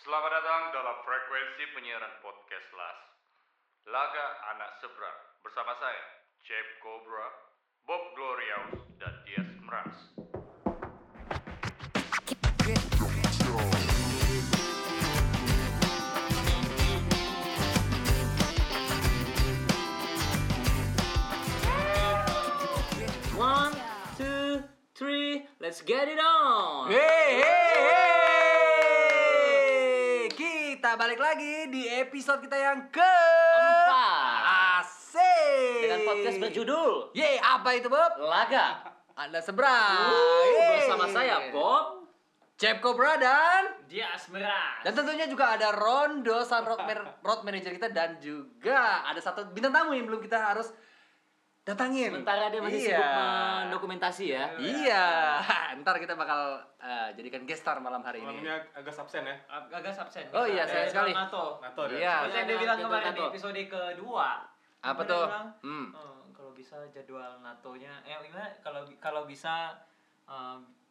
Selamat datang dalam frekuensi penyiaran podcast LAS Laga Anak Seberang bersama saya, Chef Cobra, Bob Glorious, dan Diaz Meras. One, two, three, let's get it on! Hey, hey, hey! Kita balik lagi di episode kita yang ke-4. Asik. Dengan podcast berjudul Yeay, apa itu Bob? Laga Anak Seberang. Bersama saya Bob, Chef Cobra, dan Diaz Meras. Dan tentunya juga ada Rondo, sang road manager kita. Dan juga ada satu bintang tamu yang belum kita harus datangin. Sementara dia masih sibuk mendokumentasi ya. Iya. Ntar kita bakal jadikan guest star malam hari ini. Malamnya agak absen ya. Agak absen. Oh iya, saya sekali. Nato. Iya. Saya udah bilang kemarin di episode ke-2. Apa tuh? Kalau bisa jadwal Natonya. Gimana? Kalau bisa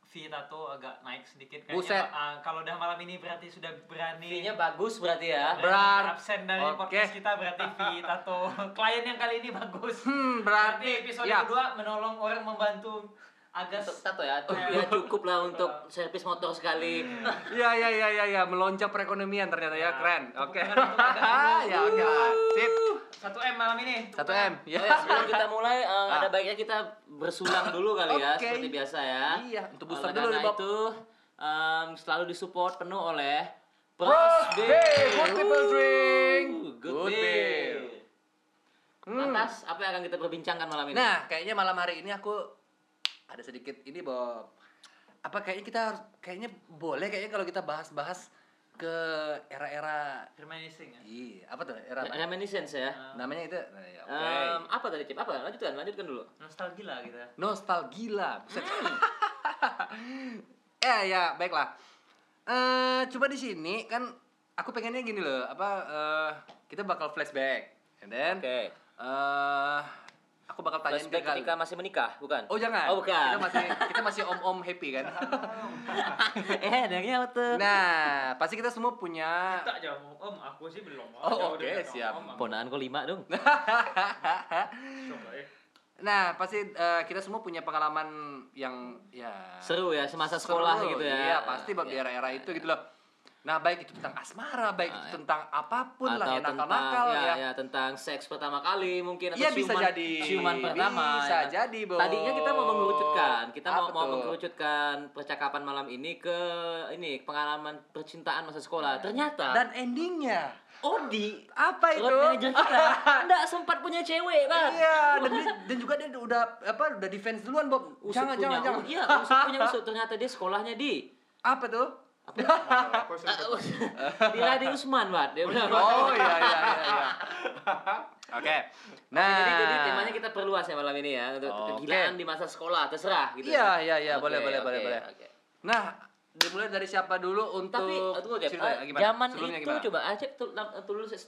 fee Nato agak naik sedikit. Buset. Kalau udah malam ini berarti sudah berani. Fee-nya bagus berarti ya. Berarti absen dari podcast kita berarti fee Nato. Klien yang kali ini bagus. Berarti episode kedua menolong orang, membantu. Agak satu ya, cukup lah untuk servis motor sekali. Ya, melonjak perekonomian ternyata ya, keren. Oke. Ya, sip. 1M malam ini. 1M. Ya. Sebelum kita mulai, ada baiknya kita bersulang dulu kali ya, seperti biasa ya. Iya, untuk booster dulu nih, Bob. Itu selalu disupport penuh oleh Prosbe, Multiple Drink, Good Beer. Lantas, apa yang akan kita perbincangkan malam ini? Nah, kayaknya malam hari ini aku ada sedikit ini, Bob. Apa kayaknya boleh kalau kita bahas-bahas ke era-era reminiscing ya? Iya, apa tuh? Era reminiscence ya. Namanya itu. Apa tadi, Cip? Apa? Lanjutkan dulu. Nostalgia gitu. Nostalgia. Ya, baiklah. Coba di sini kan aku pengennya gini loh, kita bakal flashback. And then aku bakal tanyain ketika masih menikah, bukan? Oh jangan. Oh bukan. Kita masih om-om happy kan. Dengannya betul. Nah, pasti kita semua punya. Kita aja om, aku sih belum. Oh oke, siap. Ponaan kok 5 dong. Nah, pasti kita semua punya pengalaman yang ya seru ya semasa sekolah gitu ya. Iya, pasti di era-era itu gitu loh. Nah, baik itu tentang asmara, baik itu tentang apapun atau lah yang nakal-nakal ya. Ya, tentang seks pertama kali mungkin atau ciuman pertama. Bisa jadi, Bo. Tadinya kita mau mengerucutkan, percakapan malam ini ke pengalaman percintaan masa sekolah. Ternyata dan endingnya Odi, apa itu? Manajer kita enggak sempat punya cewek, Bang. Iya, dan juga dia udah defense duluan, Bob. Jangan. Iya, punya usut. Ternyata dia sekolahnya di apa tuh? Di Ladi Usman, Pak. Oh iya. Oke. Nah, jadi temanya kita perluas ya malam ini ya, untuk kegilaan di masa sekolah, terserah gitu. Iya, boleh. Nah, dimulai dari siapa dulu untuk cerita gimana? Zaman itu coba Acep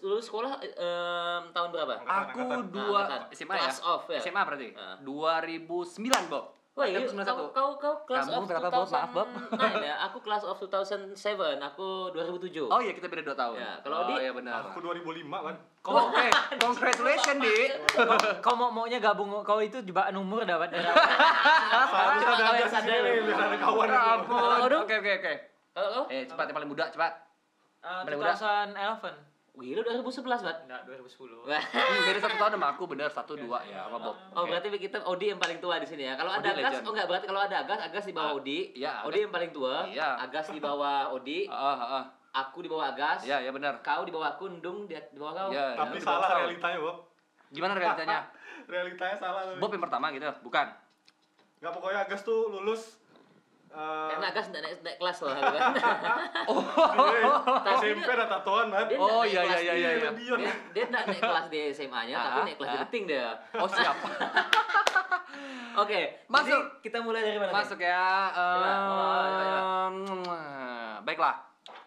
lulus sekolah tahun berapa? Aku 2 SMA ya. SMA berarti. 2009, Bob. Wah, kau kelas of 2009. Maaf, Bob. Ya, aku kelas of 2007, aku 2007. Oh iya, kita beda 2 tahun. Ya, kalau iya benar. Aku 2005 kan. Oke, congratulations, Di. Kau maunya gabung, kau itu jebakan umur dapat. Saudara yang sadar, kawan. Oke. Halo. Cepat yang paling muda, cepat. 2011. Wih, lu 2011, Bat? Enggak, 2010. Beda 1 tahun sama aku, bener, 1-2 ya sama Bob. Oh, berarti kita Odi yang paling tua di sini ya. Kalau ada Agas, oh enggak, berarti kalau ada Agas di bawah Odi. Ya, Odi yang paling tua. Iya. Agas di bawah Odi. Aku di bawah Agas. Iya, benar. Kau di bawah aku, Ndung di bawah kau. Ya, tapi salah realitanya, Bob. Gimana realitanya? Realitanya salah. Bob yang pertama gitu, bukan. Enggak, pokoknya Agas tuh lulus karena Agas tidak naik kelas loh. SMP ada tatoan kan? Oh iya. Dia tidak naik kelas di SMA-nya, tapi naik kelas di beting dia. Oh siap. Oke, masuk. Kita mulai dari mana? Masuk ya. Baiklah.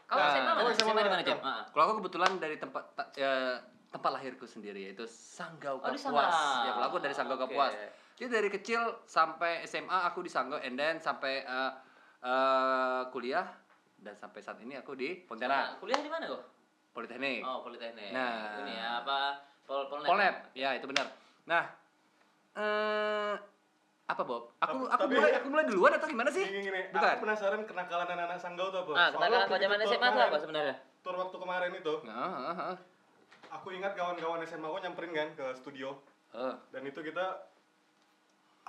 Kau SMA mana? Mana Cem? Kalau aku kebetulan dari tempat lahirku sendiri, yaitu Sanggau Kapuas. Ya, kalau aku dari Sanggau Kapuas. Jadi dari kecil sampai SMA aku di Sanggau, and then sampai kuliah dan sampai saat ini aku di Pontianak. Kuliah di mana kok? Politeknik. Oh, Politeknik. Nah, ini ya, apa Polnet. Ya, itu benar. Nah, apa Bob? Aku mulai duluan atau gimana sih? Gini. Bukan. Aku penasaran kenakalan anak-anak Sanggau tuh apa? Ah, kenakalan zaman SMA tuh apa sebenarnya? Tur waktu kemarin itu. Nah. Aku ingat kawan-kawan SMA aku nyamperin kan ke studio. Dan itu kita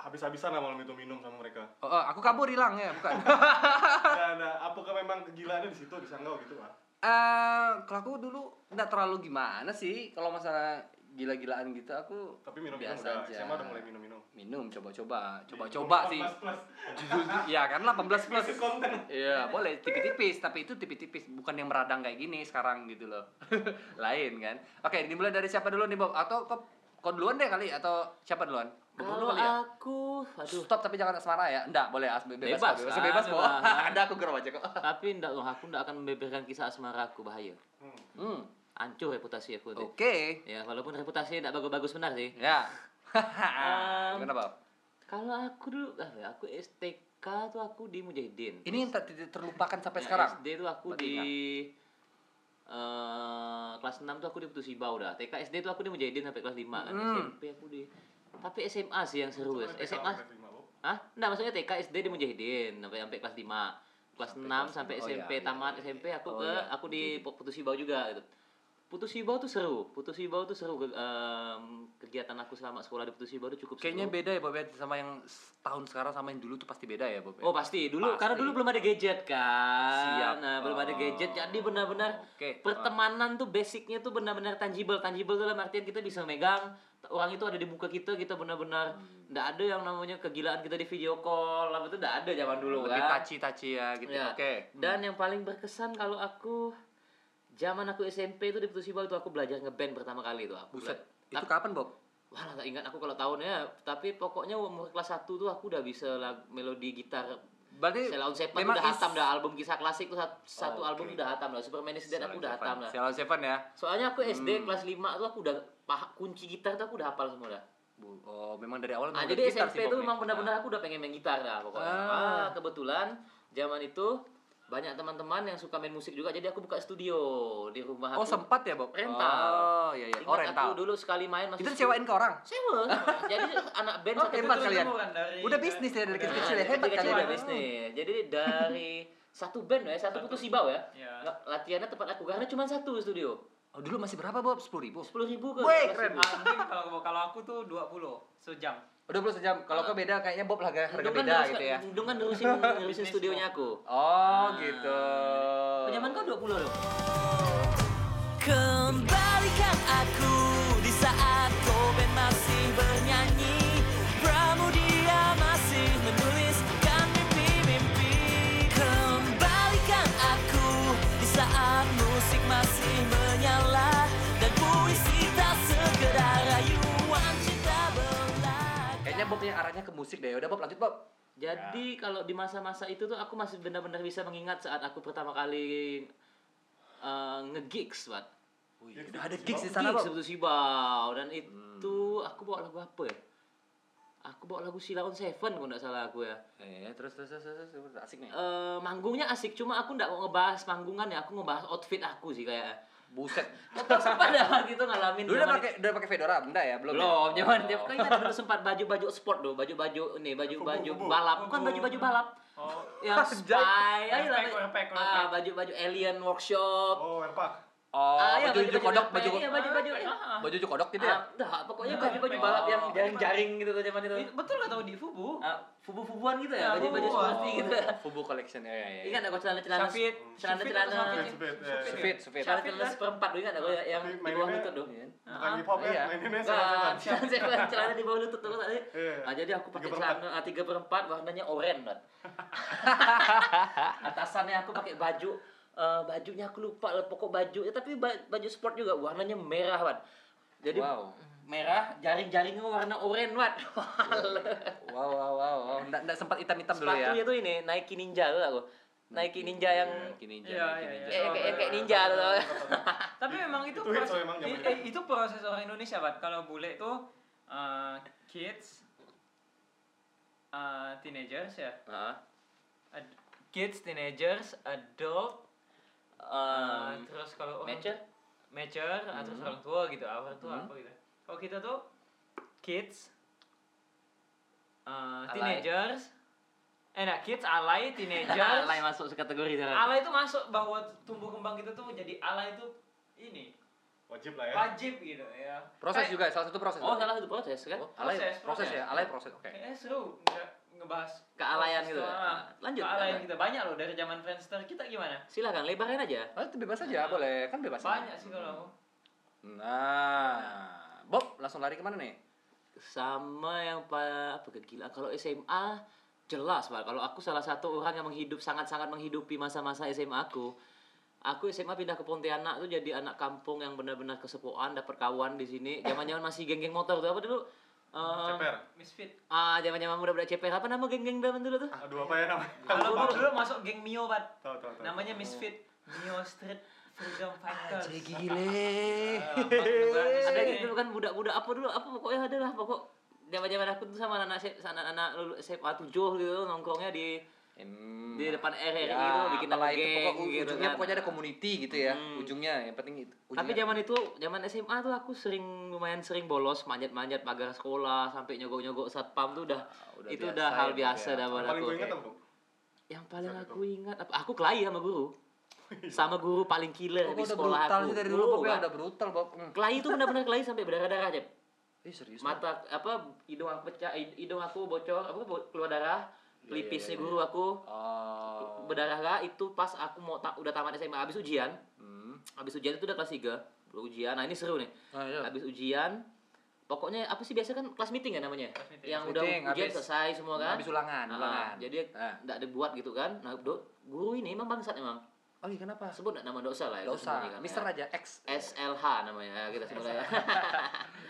habis-habisan lah malam itu minum sama mereka. Oh, aku kabur hilang ya, bukan. Nah, apakah memang kegilaannya di situ di Sanggau gitu, Pak? Kalau aku dulu enggak terlalu gimana sih kalau masalah gila-gilaan gitu aku. Tapi minum-minum biasa aja. SMA udah mulai minum-minum. Minum coba-coba sih. Jujur ya kan 18 plus. Iya, boleh tipis-tipis, tapi itu tipis-tipis bukan yang meradang kayak gini sekarang gitu loh. Lain kan. Oke, dimulai dari siapa dulu nih, Bob? Atau kau duluan deh kali, atau siapa duluan? Kalau aku, aduh. Stop tapi jangan asmara ya. Enggak, boleh bebas kok. Ada aku gerem aja kok. Tapi enggak loh, aku enggak akan membeberkan kisah asmara aku, bahaya. Hancur reputasi aku. Oke. Ya, walaupun reputasinya enggak bagus-bagus benar sih. Ya. Gimana, Pak? Kalau aku dulu, aku STK tuh aku di Mujahidin. Ini yang terlupakan sampai sekarang. SD tuh aku di kelas 6 tuh aku di Putussibau dah. TK SD tuh aku di Mujahidin sampai kelas 5 kan. SMP aku di tapi SMA sih yang seru ya. SMA. Hah? Enggak, maksudnya TK SD di Mujahidin sampai kelas 5. Kelas 6 sampai SMP tamat SMP aku di Putussibau juga gitu. Putussibau tuh seru. Kegiatan aku selama sekolah di Putussibau tuh cukup seru. Kayaknya beda ya, Bob, sama yang tahun sekarang sama yang dulu tuh pasti beda ya, Bob. Oh, pasti. Dulu karena dulu belum ada gadget kan. Siap. Nah, belum ada gadget. Jadi benar-benar pertemanan tuh basicnya tuh benar-benar tangible. Tangible tuh dalam artian kita bisa megang orang itu ada di muka kita benar-benar nggak ada yang namanya kegilaan kita di video call lah, itu nggak ada zaman dulu kan. Ditaci-taci ya gitu. Ya. Oke. Dan yang paling berkesan kalau aku zaman aku SMP itu di Putussibau itu aku belajar ngeband pertama kali itu. Buset. Itu kapan, Bob? Wah, nggak ingat aku kalau tahunnya, tapi pokoknya umur kelas 1 tuh aku udah bisa melodi gitar. Berarti Silaun Seven 7 udah hatam dah, album kisah klasik tuh satu album udah hatam dah. Superman is Dead aku udah hatam dah. Silaun Seven ya. Soalnya aku SD kelas 5 tuh aku udah kunci gitar tuh aku udah hafal semua dah. Oh, memang dari awal udah jadi gitar. Jadi SMP tuh memang benar-benar aku udah pengen main gitar dah pokoknya. Kebetulan zaman itu banyak teman-teman yang suka main musik juga, jadi aku buka studio di rumah aku. Oh, sempat ya, Bob? Rental. Oh, iya. Ingat rental. Aku dulu sekali main masuk. Itu disewain ke orang? Sewa. Jadi anak band satu tempat kalian. Udah bisnis ya dari kecil-kecil ya. Hebat kalian udah bisnis. Jadi dari satu band ya, satu Putussibau ya. Latihannya tempat aku karena cuma satu studio. Oh, dulu masih berapa, Bob? 10.000. 10.000 kan. Wih, keren. Kalau aku tuh 20 sejam. Udah belum sejam. Kalau kau beda kayaknya Bob lah harga beda gitu ya. Untung kan ngurusin studionya aku. Oh, gitu. Penyaman kau 20 loh. Kembalikan aku di saat kau masih bernyanyi. Pramudia masih menuliskan mimpi-mimpi. Kembalikan aku di saat musik masih menyala dan puisi tak sekedar rayuan cinta belaka. Kayaknya Bob yang arahnya ke musik deh. Udah, Bob, lanjut, Bob. Jadi kalau di masa-masa itu tuh aku masih benar-benar bisa mengingat saat aku pertama kali nge-gigs, Wat. Wih, udah ada gigs di sana, Bob. Putussibau. Dan itu aku bawa lagu apa ya? Aku bawa lagu Silaun Seven kalau nggak salah aku ya. Terus asik nih. Manggungnya asik, cuma aku nggak mau ngebahas manggungan ya. Aku ngebahas outfit aku sih kayak. Buset. Tetap sempat dah gitu ngalamin. Dulu udah pakai fedora benda ya, belum. Zaman dia kan dulu sempat baju-baju sport tuh, baju-baju balap. Bukan baju-baju balap. Oh. Ya, spy. Baju-baju alien workshop. Oh, Warpak. Oh, baju kodok gitu ya? Enggak, pokoknya baju balap yang jaring gitu tuh zaman itu. Betul enggak tahu di FUBU? Fubu-fubuan gitu ya, baju-baju sporty gitu. FUBU collection ya. Ingat enggak celana-celana Shafit. Celana seperempat dulu enggak ada yang di bawah lutut dong. Bukan hip hop ya, maininnya celana di bawah lutut tuh tadi. Ah, jadi aku pakai celana 3/4 warnanya oranye. Atasannya aku pakai bajunya aku lupa lah pokok bajunya, tapi baju sport juga warnanya merah, Wat. Jadi merah, jaring-jaringnya warna oranye, Wat. wow. Nggak sempat hitam-hitam dulu ya. Sepatunya tuh ini Nike ninja tuh aku. Nike ninja kayak ninja tuh. Tapi memang itu proses orang Indonesia, Wat. Kalau bule tuh kids teenagers ya. kids, teenagers, adult, terus kalau orang mature, terus orang tua gitu. Orang tua apa gitu. Kalau kita tuh kids, teenagers, kids, alay, teenagers. Alay masuk kategori itu. Alay itu masuk bahwa tumbuh kembang kita tuh jadi alay itu ini. Wajib lah ya. Wajib gitu ya. Proses juga, salah satu proses. Oh, salah satu proses kan? Oh, alay proses ya, alay proses. Oke. Kayaknya seru ngebahas kealayan gitu. Lanjut. Kealayan kita banyak loh dari zaman Friendster. Kita gimana? Silakan lebarin aja. Oh, itu bebas aja, boleh. Kan bebas. Banyak sih kalau. Nah, Bob langsung lari kemana nih? Sama yang apa gila. Kalau SMA jelas, Pak. Kalau aku salah satu orang yang sangat-sangat menghidupi masa-masa SMA aku. Aku SMA pindah ke Pontianak tuh jadi anak kampung yang benar-benar kesepuan, dapat kawan di sini. Zaman-zaman masih geng-geng motor tuh apa dulu? Ceper. Misfit. Ah, zaman-zaman muda-muda ceper. Apa nama geng-geng zaman dulu tuh? Aduh, apa ya namanya? Kalau dulu masuk geng Mio, Pat. Tahu. Namanya Misfit. Mio Street Freedom Fighters. Jadi gile. Ada gitu kan budak-budak apa dulu? Apa pokoknya adalah pokok zaman-zaman aku tuh sama anak-anak SMA 7 gitu nongkrongnya di depan RRI ya, gitu bikin nama geng gitu ujungnya kan. Pokoknya ada community gitu ya ujungnya yang penting itu ujungnya. Tapi zaman SMA tuh aku lumayan sering bolos manjat-manjat pagar sekolah sampai nyogok-nyogok satpam tuh udah hal biasa dah buat aku. Yang paling aku ingat apa? Aku kelahi sama guru. Sama guru paling killer di sekolah aku. Dari dulu udah brutal, Bob. Kelahi itu benar-benar kelahi sampai berdarah-darah aja. Serius. Mata apa hidung aku pecah, hidung aku bocor, apa keluar darah. Lipisnya guru aku berdarah gak itu pas aku mau udah tamat SMA habis ujian. Habis ujian itu udah kelas 3 ujian. Nah ini seru nih. Habis ujian pokoknya apa sih biasa kan kelas meeting kan namanya? Yang udah ujian selesai semua kan? Habis ulangan. Jadi enggak dibuat gitu kan. Nah, guru ini memang bangsat emang. Oh, iya kenapa? Sebut nama dosa lah ya. Dosa. Mister aja X SLH namanya kita sebut ya.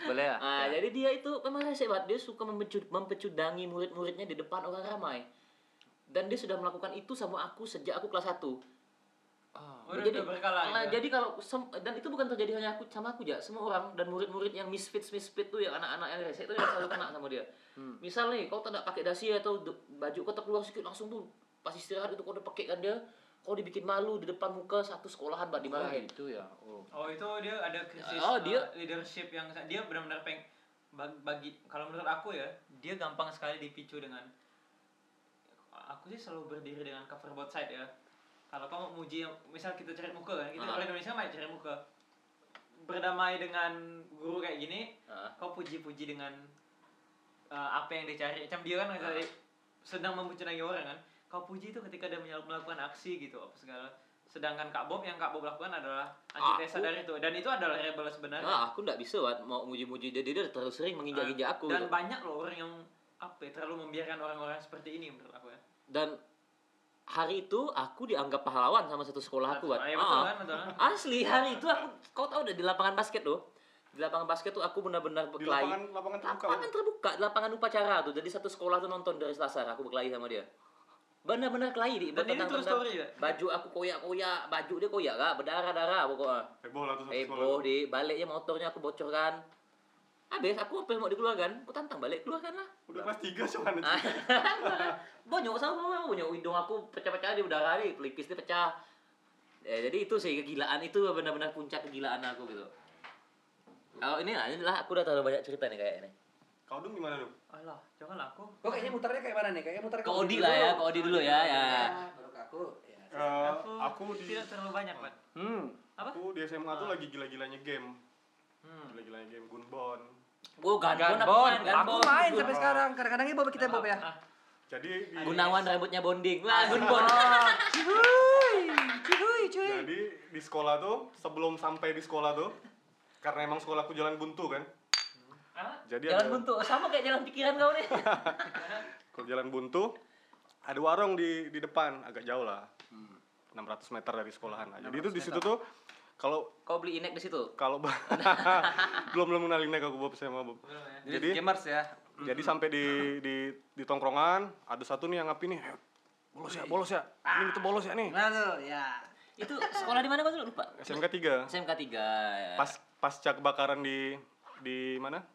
Boleh ya? Nah, ya. Jadi dia itu memang rese banget. Dia suka mempecudangi murid-muridnya di depan orang ramai. Dan dia sudah melakukan itu sama aku sejak aku kelas 1. Jadi kalau dan itu bukan terjadi hanya sama aku aja, semua orang dan murid-murid yang misfit tuh yang anak-anak yang rese itu yang selalu kena sama dia. Misal nih, kau tidak pakai dasi atau baju kau terkeluar sedikit langsung tuh pas istirahat itu kau udah pakai kan dia. Kau dibikin malu di depan muka satu sekolahan buat dimarahin. Oh, itu ya. Oh, itu dia ada krisis leadership yang dia benar-benar bagi kalau menurut aku ya, dia gampang sekali dipicu dengan aku sih selalu berdiri dengan cover both side ya. Kalau kamu mau muji misal kita cari muka kan, kita orang Indonesia mah cari muka. Berdamai dengan guru kayak gini, kau puji-puji dengan apa yang dicari. Macam dia kan sedang membucunai orang kan. Kau puji itu ketika dia melakukan aksi gitu apa segala. Sedangkan Kak Bob lakukan adalah antitesa dari itu. Dan itu adalah rebel sebenarnya. Nah, aku enggak bisa mau muji-muji dia terlalu sering menginjak-injak aku. Dan banyak loh orang yang terlalu membiarkan orang-orang seperti ini menurut aku ya. Dan hari itu aku dianggap pahlawan sama satu sekolah aku. Betul kan? Asli hari itu aku kau tahu udah di lapangan basket loh. Di lapangan basket tuh aku benar-benar berkelahi. Lapangan terbuka, lapangan upacara tuh. Jadi satu sekolah tuh nonton dari Selasar aku berkelahi sama dia. Benar-benar kelahi di baju aku koyak-koyak, baju dia koyak gak? Berdarah-darah pokoknya. Heboh di baliknya motornya aku bocorkan. Habis aku apa mau dikeluarkan? Aku tantang balik keluarkan lah. Udah kelas 3 cuman itu. Bonyok sama bonyok hidung aku pecah-pecah di udara nih, pelipis dia pecah. Jadi itu sih kegilaan itu benar-benar puncak kegilaan aku gitu. Kalau inilah aku udah terlalu banyak cerita nih kayaknya. Kau Dum gimana Dum? Alah, jangan aku. Kok kayaknya mutarnya kayak mana nih? Kayaknya mutar ke Odi lah ya, ke Odi dulu ya. Baru ke aku. Ya, aku tidak terlalu banyak, Pak. Apa? Aku di SMA tuh lagi gila-gilanya game. Gila-gilanya game Gunbound. Aku main sampai sekarang. Kadang-kadang ibu kita Bob ya. Jadi Gunawan rambutnya bonding. Wah, Gunbound. Cuy. Jadi di sekolah tuh, sebelum sampai di sekolah tuh, karena emang sekolahku jalan buntu kan. Jadi jalan buntu, sama kayak jalan pikiran kau nih. Kalau jalan buntu, ada warung di depan, agak jauh lah, 600 meter dari sekolahan. Jadi itu di situ tuh, kalau kau beli inek di situ? Kalau belum kenal inek aku Bob sama Bob. Jadi gamers ya. Jadi sampai di tongkrongan, ada satu nih yang ngapi nih, bolos ya, ini itu bolos ya nih. Nah ya. Itu sekolah di mana kau dulu lupa? SMK 3. SMK 3. Pasca kebakaran di mana?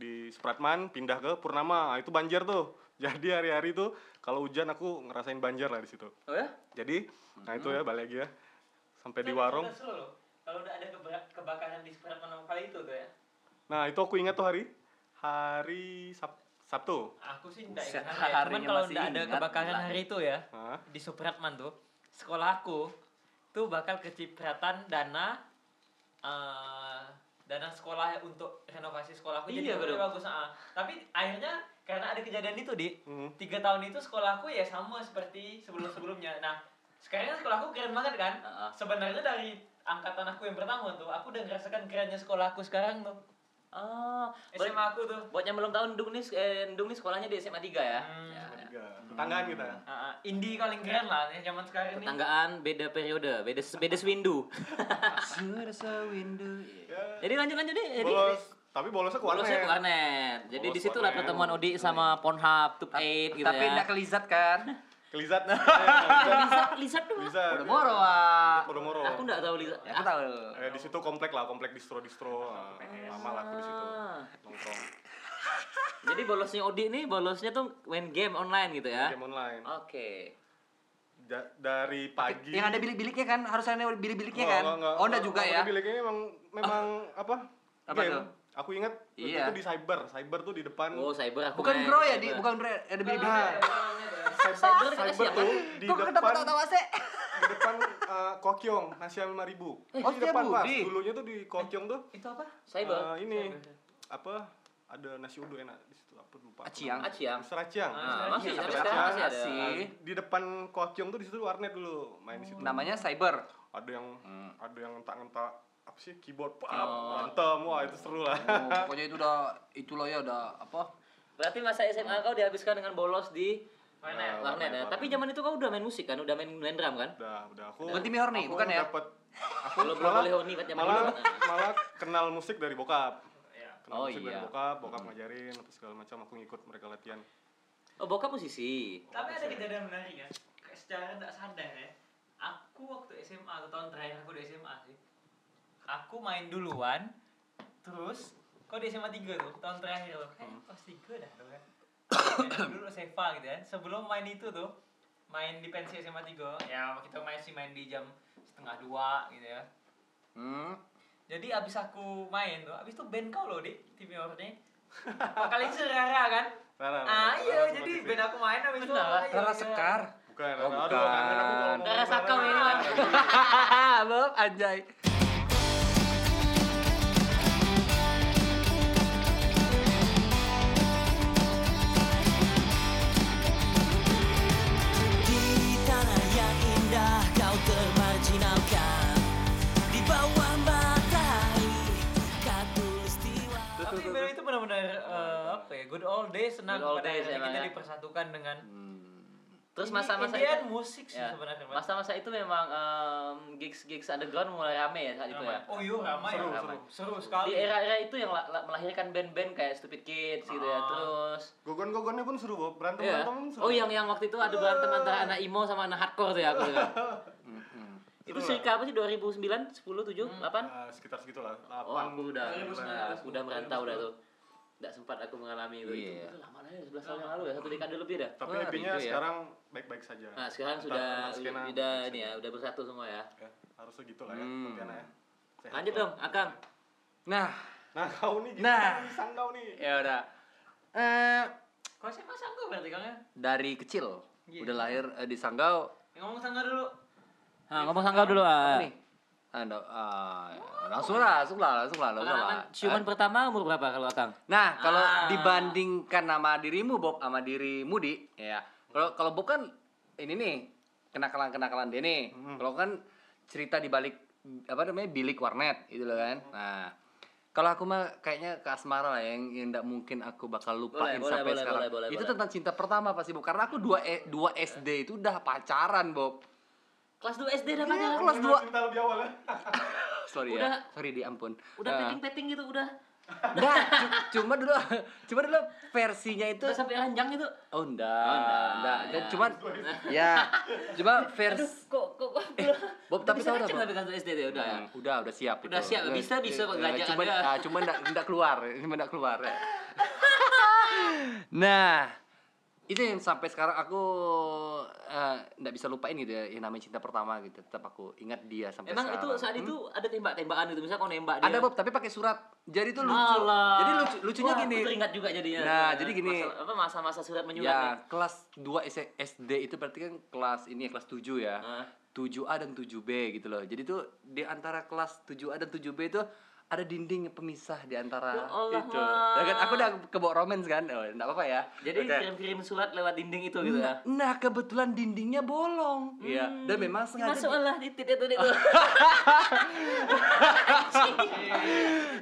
Di Supratman pindah ke Purnama, itu banjir tuh. Jadi hari-hari tuh kalau hujan aku ngerasain banjir lah di situ. Oh ya? Jadi, nah itu ya balik lagi ya. Sampai di warung. Kalau udah ada kebakaran di Supratman kali itu tuh ya. Nah, itu aku ingat tuh hari Sabtu. Aku sih enggak ingat. Ya. Cuman kalau udah ada kebakaran hari itu ya. Di Supratman tuh, sekolah aku tuh bakal kecipratan dana sekolah untuk renovasi sekolahku. Iya, jadi bagus. Tapi akhirnya karena ada kejadian itu di 3 tahun itu sekolahku ya sama seperti sebelum-sebelumnya. Nah, sekarang sekolahku keren banget kan? Sebenarnya dari angkatan aku yang pertama tuh aku udah ngerasakan kerennya sekolahku sekarang tuh. SMA aku tuh. Buat yang belum tahu, Ndung nih sekolahnya di SMA 3 ya. Tetanggaan kita. Indi paling keren lah yang zaman sekarang ini. Tetanggaan beda periode, beda sewindu. Yeah. Jadi lanjut nih. Jadi tapi bolosnya ke warnet. Jadi di situ lah pertemuan Odi sama Pornhub, Tube8 gitu ya. Tapi enggak kelizat kan? Kelizat. Lizat tuh. Podomoro. Podomoro. Aku enggak tahu Lizat. Aku tahu. Di situ komplek distro-distro. Lama lah aku di situ. Nongkrong. Jadi bolosnya Odi nih, bolosnya tuh main game online gitu ya. Game online. Oke. Dari pagi. Yang ada bilik-biliknya kan, harus ada bilik-biliknya kan. Oh, enggak juga ya. Bilik-biliknya memang apa game. Tuh? Aku ingat itu di cyber tuh di depan. Oh, cyber aku. Bukan bro ya, bukan bro, ada bilik-bilik. Cyber tuh di depan. Di depan Kokyong, nasi ayam 5000. Oh, di depan pas. Dulunya tuh di Kokyong tuh. Itu apa? Cyber. Ini apa? Ada nasi uduk enak di situ, aku lupa. Aciang. Seraciang. Masih ada sih. Di depan Kokyong tuh di situ warnet dulu, main di situ. Namanya cyber. Ada yang ngentak-ngentak apa sih keyboard berantem, wah itu seru lah. Pokoknya itu udah apa? Berarti masa SMA kau dihabiskan dengan bolos di warnet ya. Tapi zaman itu kau udah main musik kan, udah main drum kan? Udah aku. Berarti mihor nih, bukan ya? Aku belum boleh horny buat zaman dulu. Malah kenal musik dari bokap. Kenal musik dari bokap ngajarin apa segala macam, aku ngikut mereka latihan. Oh, bokap musisi. Tapi ada kejadian menarik ya. Secara enggak sadar ya. Aku waktu SMA, tahun terakhir aku di SMA sih. Aku main duluan, terus kok di SMA 3 tuh, tahun terakhir loh, kayak pas 3 dah tuh kan dulu Seva gitu ya, sebelum main itu tuh, main di pensi SMA 3, ya kita main di jam 1:30 gitu ya. Jadi abis aku main tuh, abis tuh band kau loh di tim yornya pakalin serara kan? Iya, jadi band aku main abis itu Rara Sekar? Bukan, Rara Sakau ini kan? Bob, anjay. Good old days, senang pada akhirnya kita dipersatukan dengan terus masa-masa itu musik sih ya. Sebenarnya masa-masa itu memang gigs underground mulai rame ya saat itu ya. Oh iya, ramai, seru sekali. Di era-era itu yang melahirkan band-band kayak Stupid Kids gitu ya. Terus gogon-gogonnya pun seru, Bob. Berantem-berantem seru. Oh, yang waktu itu ada berantem antara anak emo sama anak hardcore tuh ya aku kan. Itu sekitar apa sih 2009, 10, 7, 8? Sekitar segitulah. 8. Oh, aku udah merantau dah tuh. Nggak sempat aku mengalami itu. Iya. Itu lama aja, 11 tahun yang lalu ya, 1 dekade lebih dah. Tapi happy-nya sekarang baik-baik saja. Nah, sekarang sudah ini ya, udah bersatu semua ya. Harusnya gitu lah ya, Pontianak ya. Sehat lanjut dong, Akang. Nah kau nih gimana nih, Sanggau nih? Ya udah. Kau siapa Sanggau berarti Kang ya? Dari kecil, udah lahir di Sanggau. Ngomong Sanggau dulu. Ngomong Sanggau dulu ah. Langsung lah. Ciuman pertama umur berapa kalau Akang? Nah, kalau dibandingkan sama dirimu Bob sama diri Mudi, ya. Kalau Bob kan ini nih, kenakalan-kenakalan dia nih. Kalau kan cerita di balik bilik warnet gitu loh kan. Nah, kalau aku mah kayaknya ke asmara lah yang enggak mungkin aku bakal lupain sampai sekarang. Itu tentang cinta pertama pasti Bob, karena aku 2 SD itu udah pacaran Bob. Kelas 2 SD udah pacaran. Kelas 2 cinta lebih awal ya. Sorry diampun. Udah petting-petting gitu udah. Enggak, cuma dulu versinya itu udah sampai ranjang itu. Oh, enggak. Cuma versi kok. Bob tapi tahu enggak? Udah kelas SD udah. Udah siap itu. Udah siap, bisa kok belajar. Cuma enggak keluar. Nah, Itu yang sampai sekarang aku nggak bisa lupain gitu ya, yang namanya cinta pertama gitu, tetap aku ingat dia sampai emang sekarang. Emang itu saat itu ada tembak-tembakan gitu, misalnya kau nembak dia. Ada Bob, tapi pakai surat. Jadi itu lucu. Alah. Jadi lucunya wah, gini. Aku teringat juga jadinya. Nah, jadi gini. Masa-masa surat menyurat. Ya, nih. Kelas 2 SD itu berarti kan kelas ini ya, kelas 7 ya. 7A dan 7B gitu loh. Jadi tuh di antara kelas 7A dan 7B itu ada dinding pemisah di antara itu. Ya kan aku udah kebawa romance kan. Oh, enggak apa-apa ya. Jadi kirim-kirim surat lewat dinding itu gitu ya. Nah, kebetulan dindingnya bolong. Iya. Dan memang sengaja masuklah titik itu itu.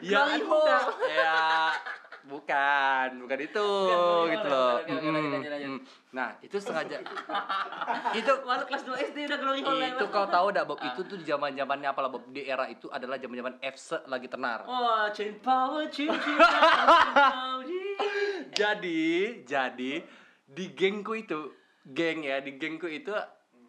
Ya, ya. Bukan itu gitu loh. Nah, itu sengaja. Itu waktu kelas 2 SD udah glori online. Itu kau tahu dah Bob, itu tuh zaman-zamannya apalah Bob, di era itu adalah zaman-zaman FC lagi tenar. Oh, change power, change power. Jadi di gengku itu,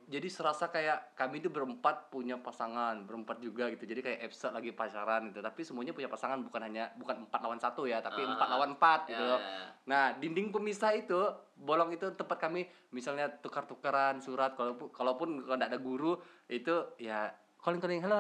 jadi serasa kayak kami itu berempat punya pasangan, berempat juga gitu. Jadi kayak Efsa lagi pacaran gitu. Tapi semuanya punya pasangan, bukan 4 lawan 1 ya, tapi 4 lawan 4 gitu loh. Yeah. Nah, dinding pemisah itu, bolong itu tempat kami misalnya tukar-tukaran surat, kalaupun kalau enggak ada guru itu ya calling halo.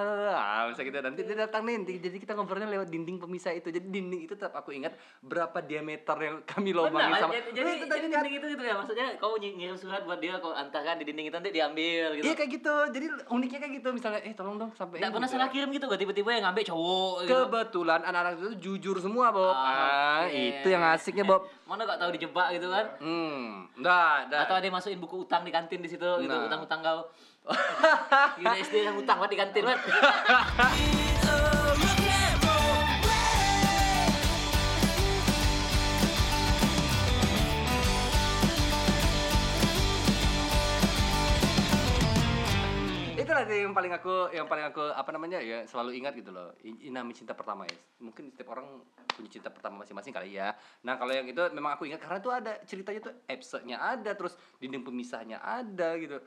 Bisa gitu nanti dia datang nih. Jadi kita ngobrolnya lewat dinding pemisah itu. Jadi dinding itu tetap aku ingat berapa diameter yang kami lombangi sama. Jadi dinding itu gitu ya. Maksudnya kau ngirim surat buat dia, kau antarkan di dinding itu nanti diambil gitu. Iya kayak gitu. Jadi uniknya kayak gitu, misalnya tolong dong sampai. Enggak pernah salah kirim gitu gak, tiba-tiba yang ngambil cowok gitu. Kebetulan anak-anak itu jujur semua, Bob. Itu yang asiknya, Bob. Mana enggak tahu dijebak gitu kan? Enggak. Atau ada yang masukin buku utang di kantin di situ gitu, utang-utang kau. Yudis SD yang utang buat di kantin buat. Itulah yang paling aku apa namanya ya, selalu ingat gitu loh. Namanya cinta pertama ya. Mungkin setiap orang punya cinta pertama masing-masing kali ya. Nah, kalau yang itu memang aku ingat karena itu ada ceritanya tuh, episode-nya ada, terus dinding pemisahnya ada gitu.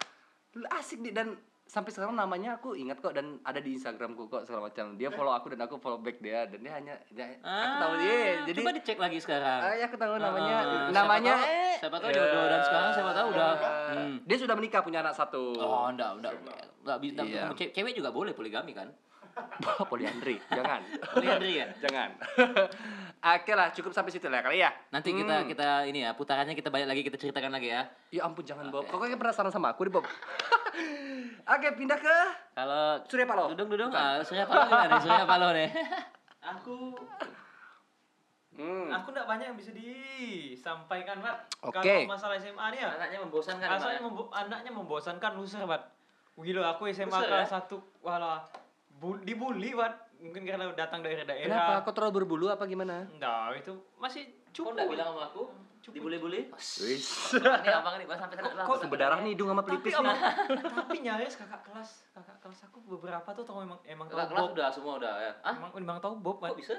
Asik deh, dan sampai sekarang namanya aku ingat kok, dan ada di Instagramku kok segala macam. Dia follow aku dan aku follow back dia, dan dia hanya aku tahu dia. Jadi coba dicek lagi sekarang. Ya aku tahu namanya. Siapa tahu jodoh, dan sekarang siapa tahu udah. Dia sudah menikah, punya anak 1. Oh, enggak bisa. Cewek juga boleh poligami kan? Poliandri, jangan. Poliandri ya? Jangan. Oke lah, cukup sampai situ lah kali ya. Nanti kita ini ya, putarannya kita balik lagi, kita ceritakan lagi ya. Ya ampun, jangan Bob. Kok kayak penasaran sama aku nih Bob. Oke, pindah ke kalau Surya Paloh. Dudung. Surya Paloh gimana? Surya Paloh deh. Aku enggak banyak yang bisa disampaikan, Mat. Okay. Kalau masalah SMA nih ya, anaknya membosankan. Anaknya membosankan, loser, Mat. Gila, aku SMA kelas 1 walah dibully, Mat. Mungkin karena datang daerah-daerah. Kenapa? Kau terlalu berbulu apa gimana? Enggak, itu masih cupu. Kau enggak bilang sama aku? Dibully-bully? Wis. Ini abang nih, gua sampai terlalu. Kok berdarah nih hidung sama pelipis nih. Tapi nyaris kakak kelas aku beberapa tuh tau emang tahu Bob. Kelas udah semua udah ya. Emang tahu Bob, Mat. Kok bisa?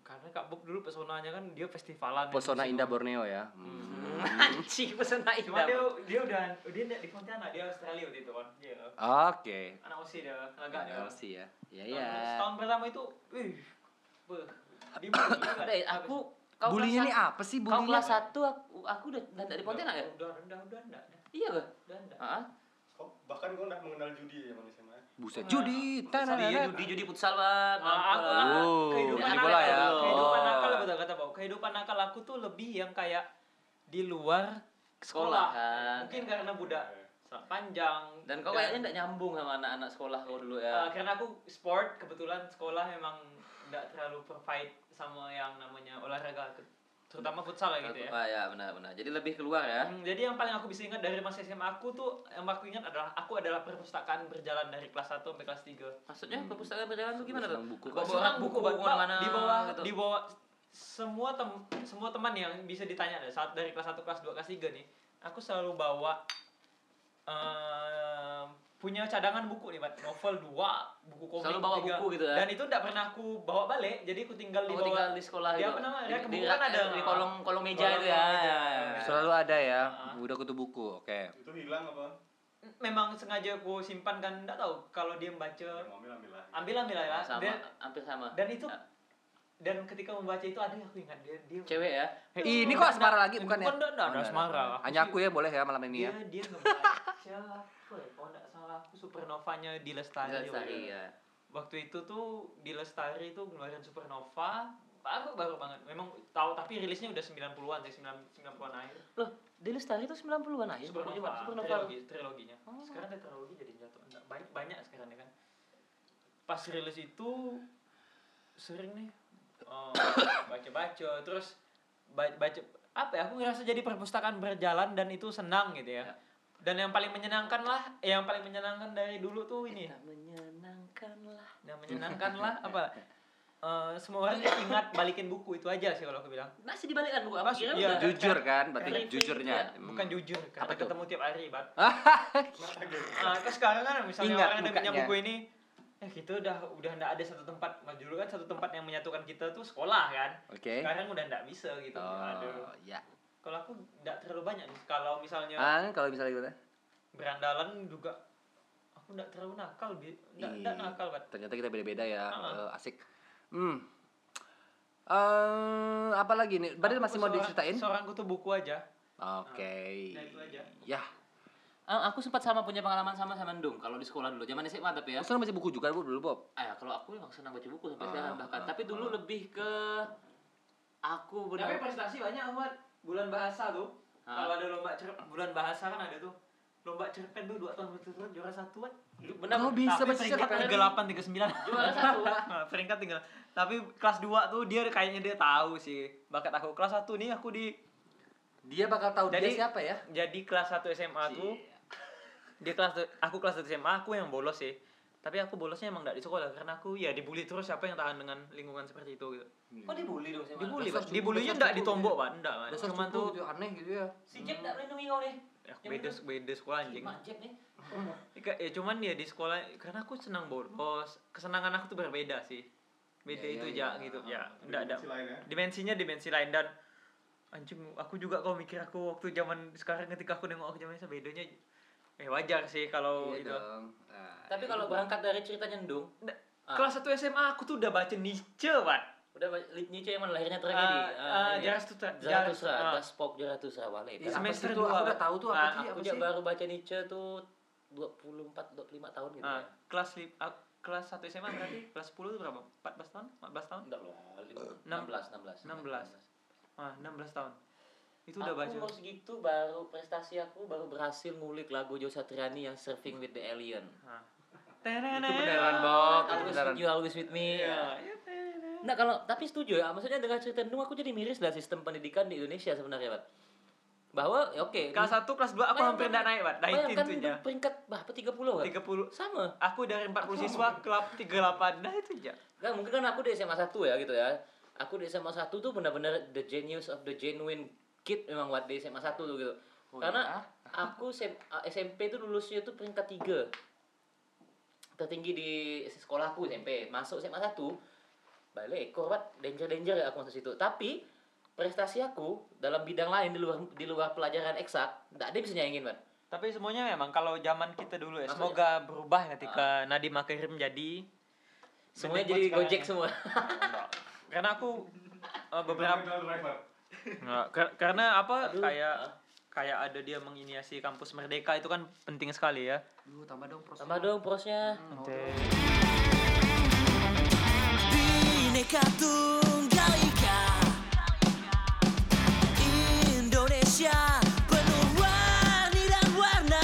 Karena Kak Bob dulu pesonanya kan dia festivalan. Pesona Indah Borneo ya. Anjing, pesona Indah. Dia enggak di Pontianak, dia Australia waktu itu kan. Iya. Oke. Anak Aussie dia, agak ya. Aussie ya. Iya. Tahun pertama itu, dibully. Bulinya ini apa sih bulinya? Kau kelas 1 aku udah enggak di Pontianak ya? Udah enggak. Iya, Bang. Udah enggak. Heeh. Bahkan gua enggak mengenal judi ya sama SMA. Buset, judi. Judi futsal, Bang. Kehidupan bola ya. Kehidupan nakal betul kata Bang. Kehidupan nakal aku tuh lebih yang kayak di luar sekolah. Mungkin karena budak panjang, dan kau kayaknya enggak nyambung sama anak-anak sekolah kau dulu ya. Karena aku sport, kebetulan sekolah memang enggak terlalu provide sama yang namanya olahraga, terutama futsal ya gitu ya. Ya benar-benar. Jadi lebih keluar ya. Jadi yang paling aku bisa ingat dari masa SMA aku tuh, yang aku ingat adalah aku adalah perpustakaan berjalan dari kelas 1 sampai kelas 3. Maksudnya perpustakaan berjalan tuh gimana tuh? Buku mana? Di bawah semua teman yang bisa ditanya deh, saat dari kelas 1, kelas 2, kelas 3 nih, aku selalu bawa punya cadangan buku nih, Mat. Novel 2, buku komik 3. Selalu bawa buku gitu ya. Dan itu enggak pernah aku bawa balik, jadi aku tinggal di sekolah gitu. Dia apa namanya? Kebukaan ada di kolong meja itu ya. Selalu ada ya. Udah kutu buku. Oke. Itu hilang apa? Memang sengaja aku simpan kan, enggak tahu kalau dia membaca. Ambil-ambil lah. Ambil-ambil lah. Hampir sama. Dan itu Dan ketika membaca itu ada yang aku ingat dia cewek ya. Ini kok asmara lagi bukan ya? Enggak asmara. Hanya aku ya boleh ya malam ini ya. Dia ngebaca kalau enggak salah aku Supernovanya Dee Lestari. Iya. Waktu itu tuh Dee Lestari itu ngeluarin Supernova baru banget. Memang tahu tapi rilisnya udah 90-an, 90-an akhir. Loh, Dee Lestari itu 90-an akhir. Supernova triloginya. Sekarang ada trilogi jadi jatuh. Banyak sekarang ya kan. Pas rilis itu sering nih baca-baca terus baca apa ya, aku ngerasa jadi perpustakaan berjalan dan itu senang gitu ya. Dan yang paling menyenangkan lah, yang paling menyenangkan dari dulu tuh ini. Menyenangkan lah apa? Semua orang ingat balikin buku itu aja sih kalau aku bilang. Masih dibalikan buku apa? Iya, jujur kan, berarti jujurnya. Bukan jujur, karena ketemu tiap hari, Bat. Terus sekarang kan misalnya orang ada punya buku ini gitu udah enggak ada satu tempat. Nah, dulu kan satu tempat yang menyatukan kita tuh sekolah kan. Okay. Sekarang udah enggak bisa gitu. Oh, ya. Kalau aku enggak terlalu banyak nih. Kalau misalnya gimana? Berandalan juga aku enggak terlalu nakal, enggak nakal banget. Ternyata kita beda-beda ya. Asik. Apalagi nih? Berarti masih mau diceritain? Seorang kutu buku aja. Oke. Nah, itu aja. Ya. Aku sempat sama punya pengalaman sama Ndung kalau di sekolah dulu. Zaman SMA tapi ya. Senang baca buku juga dulu, Bob. Kalau aku memang senang baca buku sampai sekarang bahkan. Tapi dulu lebih ke aku benar. Tapi prestasi banyak buat bulan bahasa tuh. Kalau ada lomba bulan bahasa kan ada tuh. Lomba cerpen tuh 2 tahun berturut-turut juara 1 kan. Benar. Kamu bisa baca cerpen 38 39. Juara 1. Nah, peringkat tinggal. Tapi kelas 2 tuh dia kayaknya dia tahu sih bakat aku. Kelas 1 nih aku dia bakal tahu jadi, dia siapa ya. Jadi kelas 1 SMA tuh aku kelas 1 SMA, aku yang bolos sih. Tapi aku bolosnya emang enggak di sekolah karena aku ya dibully terus, siapa yang tahan dengan lingkungan seperti itu gitu. Kok dibully dong SMA? Dibully-nya enggak ditombok, Pak. Enggak, Pak. Cuman tuh aneh gitu ya. Si Jack enggak melindungi kau nih. Ya beda sekolah anjing. Si Jack nih. Ya cuman ya di sekolah karena aku senang bolos. Kesenangan aku tuh berbeda sih. Beda ya, itu aja ya, gitu. Ya, enggak ada. Dimensinya lain dan anjing aku juga kalau mikir aku waktu zaman sekarang ketika aku nengok aku zamannya bedanya wajar sih kalau iya itu. Tapi kalau berangkat dari cerita Ndung, kelas 1 SMA aku tuh udah baca Nietzsche, Pak. Udah baca Nietzsche yang lahirnya tragedi. Zarathustra Wale. Di semester 2 aku udah tahu tuh apa sih. Aku baru baca Nietzsche tuh 24-25 tahun gitu ya. Kelas 1 SMA berarti kelas 10 tuh berapa? 14 tahun? 14 tahun? Enggak loh. 16. 16 tahun. Itu udah baca. Aku umur segitu baru prestasi aku baru berhasil ngulik lagu Jo Satriani yang Surfing with the Alien. Itu beneran, Bok. Always with me. Nah, kalau tapi setuju ya. Maksudnya dengan cerita Ndung aku jadi miris lah sistem pendidikan di Indonesia sebenarnya, Pak. Bahwa oke, kelas 1, kelas 2 aku hampir enggak naik, Pak. Naik intinya. Peringkat berapa? 30 kan? 30. Sama. Aku dari 40 siswa klub 38. Nah, itu aja. Enggak mungkin kan aku di SMA 1 ya gitu ya. Aku di SMA 1 tuh benar-benar the genius of the genuine kid memang buat di SMA 1 tuh gitu. Karena aku SMP tuh lulusnya tuh peringkat 3. Tertinggi di sekolahku SMP. Masuk SMA 1 balik ekor buat danger-danger aku masuk situ. Tapi prestasi aku dalam bidang lain di luar pelajaran eksak enggak ada bisa nyaingin, Bang. Tapi semuanya memang kalau zaman kita dulu ya. Semoga berubah ketika Nadiem Makarim jadi semuanya jadi Gojek semua. Karena aku beberapa karena apa kayak ada dia menginisiasi kampus merdeka itu kan penting sekali ya. Tambah dong prosnya. Bineka Tunggal Ika Indonesia penuh warni dan warna.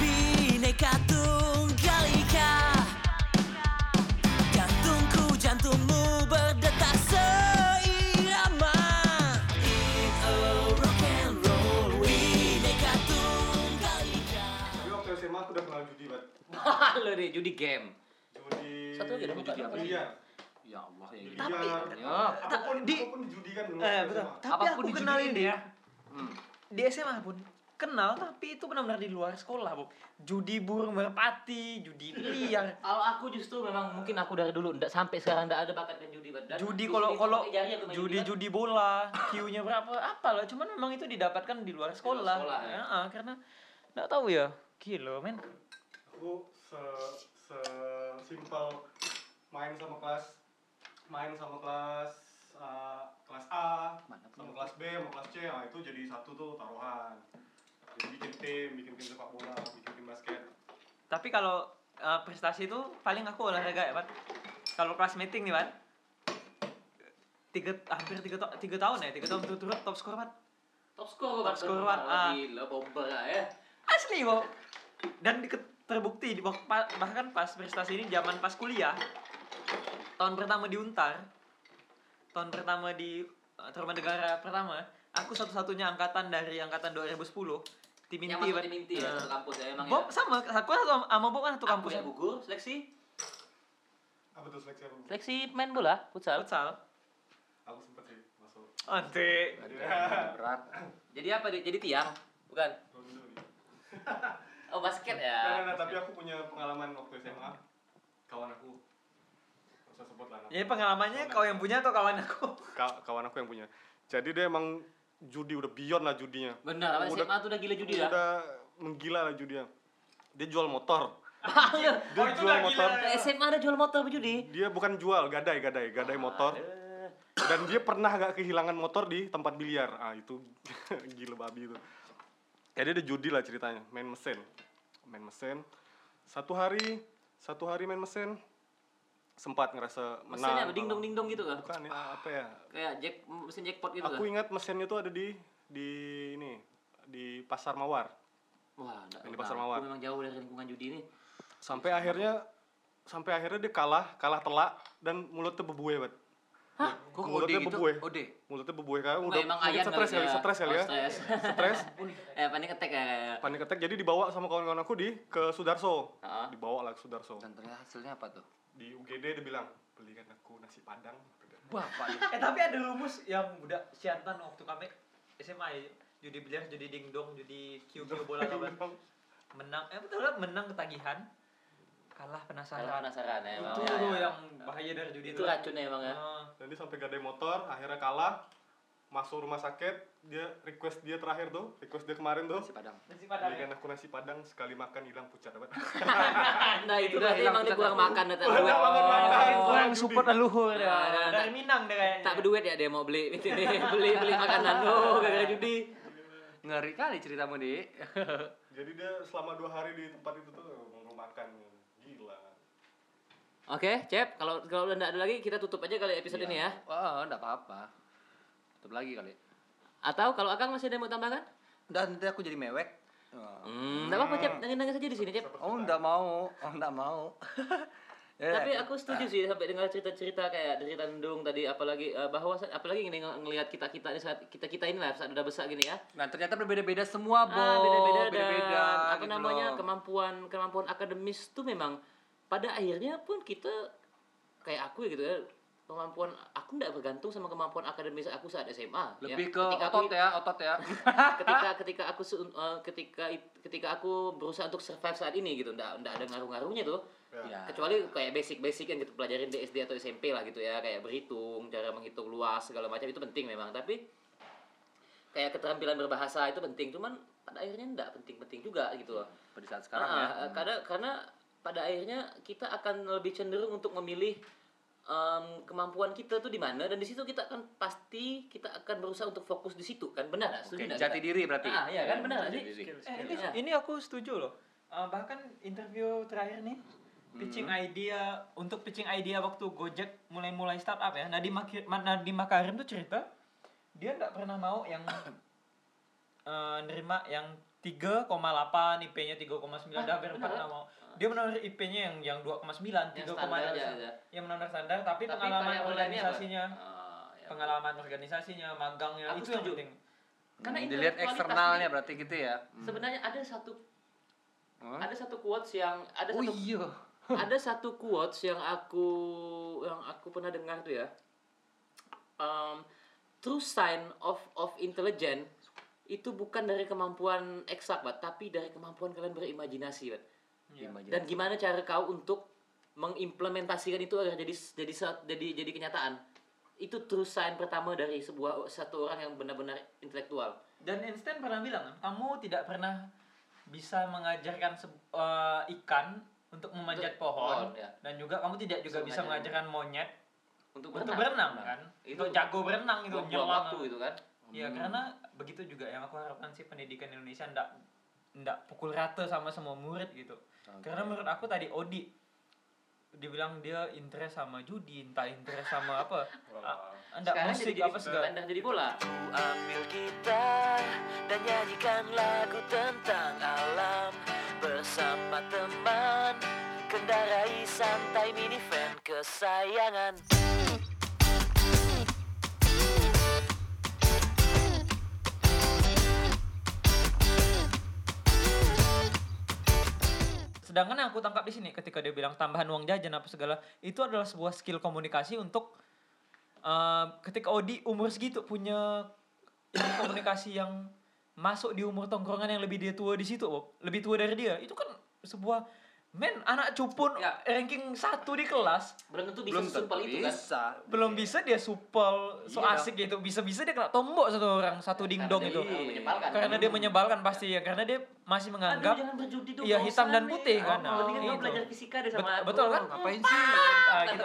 Bineka Tunggal Ika. Jantungku, jantungmu berdetak seirama. Aku udah kenal judi, Bat. Lo deh, judi game. Judi. Satu lagi ada judi apa? Iya. Ya Allah ya. Tapi apapun judi kan dulu. Betul. Tapi aku kenalin dia. Di SMA pun kenal tapi itu benar-benar di luar sekolah, Bob. Judi burung merpati, judi liar. Kalau aku justru memang mungkin aku dari dulu enggak sampai sekarang enggak ada bakat dengan judi, Bat. Judi kalau judi bola, Q-nya berapa? Apalah, cuman memang itu didapatkan di luar sekolah. Heeh, karena enggak tahu ya. Gila, men. Aku simpel main sama kelas main sama kelas A, sama kelas B, sama kelas C, nah itu jadi satu tuh taruhan. Jadi bikin tim sepak bola, bikin tim basket. Tapi kalau prestasi itu paling aku olahraga ya, Pat. Kalau kelas meeting nih, Pat. Hampir 3 tahun turut-turut top skor, Pat. Top skor, Pat. Gila, bomba ya. Asli, kok. Dan terbukti bahkan pas prestasi ini zaman pas kuliah. Tahun pertama di Untar, tahun pertama di Tarumanagara pertama, aku satu-satunya angkatan dari angkatan 2010 tim inti. Yang masuk tim inti ya, satu kampus ya emang Bob, ya? Sama, aku sama Bob kan satu kampus. Aku yang gugur, seleksi. Apa tuh seleksi apa? Seleksi main bola, futsal. Aku sempet sih masuk. Nanti. Berat. Jadi apa? Jadi tiang? Bukan? Oh basket ya? Nah, tapi aku punya pengalaman waktu SMA, kawan aku. Jadi pengalamannya kau yang punya atau kawan aku? Kawan aku yang punya. Jadi dia emang judi udah beyond lah judinya. Benar, SMA tuh udah gila judi ya? Udah menggila lah judinya. Dia jual motor. SMA ada jual motor berjudi? Dia bukan jual, gadai motor. Dan dia pernah gak kehilangan motor di tempat biliar. Ah itu gila babi itu. Jadi dia judi lah ceritanya, main mesin. Satu hari main mesin. Sempat ngerasa menang. Mesinnya ding-dong gitu kan? Bukan ya, apa ya? Kayak mesin jackpot gitu kan? Aku ingat mesinnya tuh ada di Pasar Mawar. Wah, di Pasar Mawar. Memang jauh dari lingkungan judi ini. Sampai akhirnya dia kalah telak dan mulutnya bebuwe, Bet. Hah? Kok mulutnya bebuwe? Ode. Mulutnya bebuwe kan udah stres ya. Stres. Panik attack ya. Panik attack jadi dibawa sama kawan-kawan aku ke Sudarso. Dibawa lah ke Sudarso. Dan ternyata hasilnya apa tuh? Di UGD dia bilang, belikan aku nasi padang. Bapak. Tapi ada rumus yang udah siantan waktu kami SMA, judi biliar, judi dingdong, judi kiu-kiu bola kabar. Menang ketagihan, kalah penasaran. Ya, itu loh yang bahaya dari judi itu. Itu racunnya emang ya. Jadi sampai gadai motor, akhirnya kalah, masuk rumah sakit, request dia kemarin tuh nasi padang belikan aku nasi padang, sekali makan hilang pucat dapat. Nah itu berarti emang dia kurang makan atau kurang support leluhur ya. Dari Minang deh kayaknya tak berduit ya dia mau beli makanan lo gara-gara judi. Ngeri kali ceritamu, Di. Jadi dia selama 2 hari di tempat itu tuh makan gila. Oke, Cep, kalau udah enggak ada lagi kita tutup aja kali episode ini ya. Wah, enggak apa-apa. Tutup lagi kali. Atau kalau Akang masih ada yang mau tambahkan? Nanti aku jadi mewek. Enggak apa-apa, Cep. Nangis-nangis aja di sini, Cep. Oh, enggak mau. Tapi aku setuju sih sampai dengar cerita-cerita kayak dari Tandung tadi, apalagi bahwa apalagi ngelihat kita-kita ini saat kita-kita ini lah saat udah besar gini ya. Nah, ternyata berbeda-beda semua, Bo. Beda-beda. Apa gitu namanya? Loh. Kemampuan akademis tuh memang pada akhirnya pun kita kayak aku ya gitu ya. Kemampuan aku enggak bergantung sama kemampuan akademis aku saat SMA. Lebih ya. Ke otot ya. ketika aku berusaha untuk survive saat ini gitu, enggak ada ngaruh-ngaruhnya tuh. Ya. Kecuali kayak basic yang kita pelajarin di SD atau SMP lah gitu ya, kayak berhitung, cara menghitung luas segala macam itu penting memang, tapi kayak keterampilan berbahasa itu penting, cuman pada akhirnya enggak penting-penting juga gitu loh. Pada saat sekarang ya. Karena pada akhirnya kita akan lebih cenderung untuk memilih kemampuan kita tuh di mana, dan di situ kita akan berusaha untuk fokus di situ kan, benar nggak? Setuju. Jati diri berarti. Ya kan benar. Ini aku setuju loh. Bahkan interview terakhir nih, pitching idea waktu Gojek mulai startup ya. Nadiem Makarim tuh cerita dia nggak pernah mau yang nerima yang 3,8 IP-nya 3,9 dah pernah mau. Dia menonor IP-nya yang 2,9, 3,9 yang menonor standar, tapi pengalaman organisasinya, magangnya itu yang penting. Karena dilihat eksternalnya berarti gitu ya. Sebenarnya ada satu quotes yang aku pernah dengar tuh ya. True sign of intelligence itu bukan dari kemampuan eksak, tapi dari kemampuan kalian berimajinasi, Bat. Ya. Dan gimana cara kau untuk mengimplementasikan itu agar jadi kenyataan. Itu true sign pertama dari satu orang yang benar-benar intelektual. Dan Einstein pernah bilang, kamu tidak pernah bisa mengajarkan ikan untuk memanjat pohon, dan juga kamu tidak bisa mengajarkan monyet untuk berenang kan, itu jago berenang itu nyelam itu kan. Iya, karena begitu juga yang aku harapkan sih pendidikan Indonesia ndak pukul rata sama semua murid gitu. Okay. Karena menurut aku tadi Odi dibilang dia interest sama judi, entah interest sama apa. Ndak musik jadi apa segala. Sekarang jadi bola. Ambil gitar dan nyanyikan lagu tentang alam bersama teman, kendarai santai minivan kesayangan. Sedangkan yang aku tangkap di sini ketika dia bilang tambahan uang jajan apa segala, itu adalah sebuah skill komunikasi untuk ketika Odi umur segitu punya komunikasi yang masuk di umur tongkrongan yang lebih dia tua di situ, lebih tua dari dia. Itu kan sebuah anak cupun ya, ranking 1 di kelas. Belum tentu bisa supel itu kan. Belum bisa dia supel so asik gitu. Bisa-bisa dia kena tombok satu orang, satu dingdong itu. Karena dia menyebalkan pasti ya, karena dia masih menganggap iya hitam dan putih kan. Mendingan kamu belajar fisika deh sama aku. Betul kan? Ngapain sih? Gitu.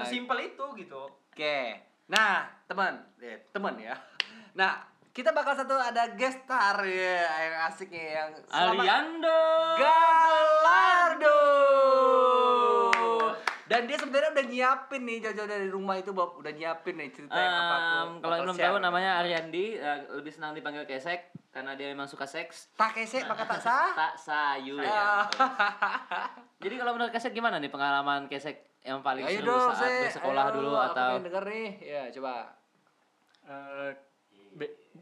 Sesimpel itu gitu. Oke. Nah, teman ya. Nah, kita bakal ada guest star ya, yang asik nih, yang Aliando Galardo. Dan dia sebenarnya udah nyiapin nih jauh-jauh dari rumah itu, udah nyiapin nih cerita yang apa tuh. Kalau belum tahu namanya Ariandi, lebih senang dipanggil Kesek karena dia memang suka seks. Tak Kesek maka tak sah. Tak sayu. Ya. Jadi kalau menurut Kesek gimana nih pengalaman Kesek yang paling seru saat sekolah dulu atau? Aku pengen denger nih, ya coba.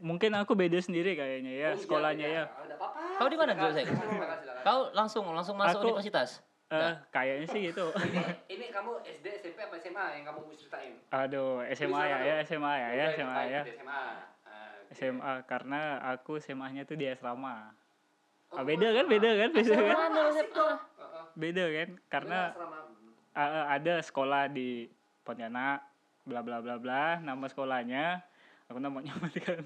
Mungkin aku beda sendiri kayaknya ya, sekolahnya ya. Kau di mana dulu, Sek? Kau langsung masuk universitas? Kayaknya sih gitu. Ini kamu SD, SMP apa SMA yang kamu mau ceritain? Aduh, SMA ya. Karena aku SMA-nya tuh di asrama. Beda kan? Karena ada sekolah di Pontianak, bla bla bla bla, nama sekolahnya. Aku namanya kan.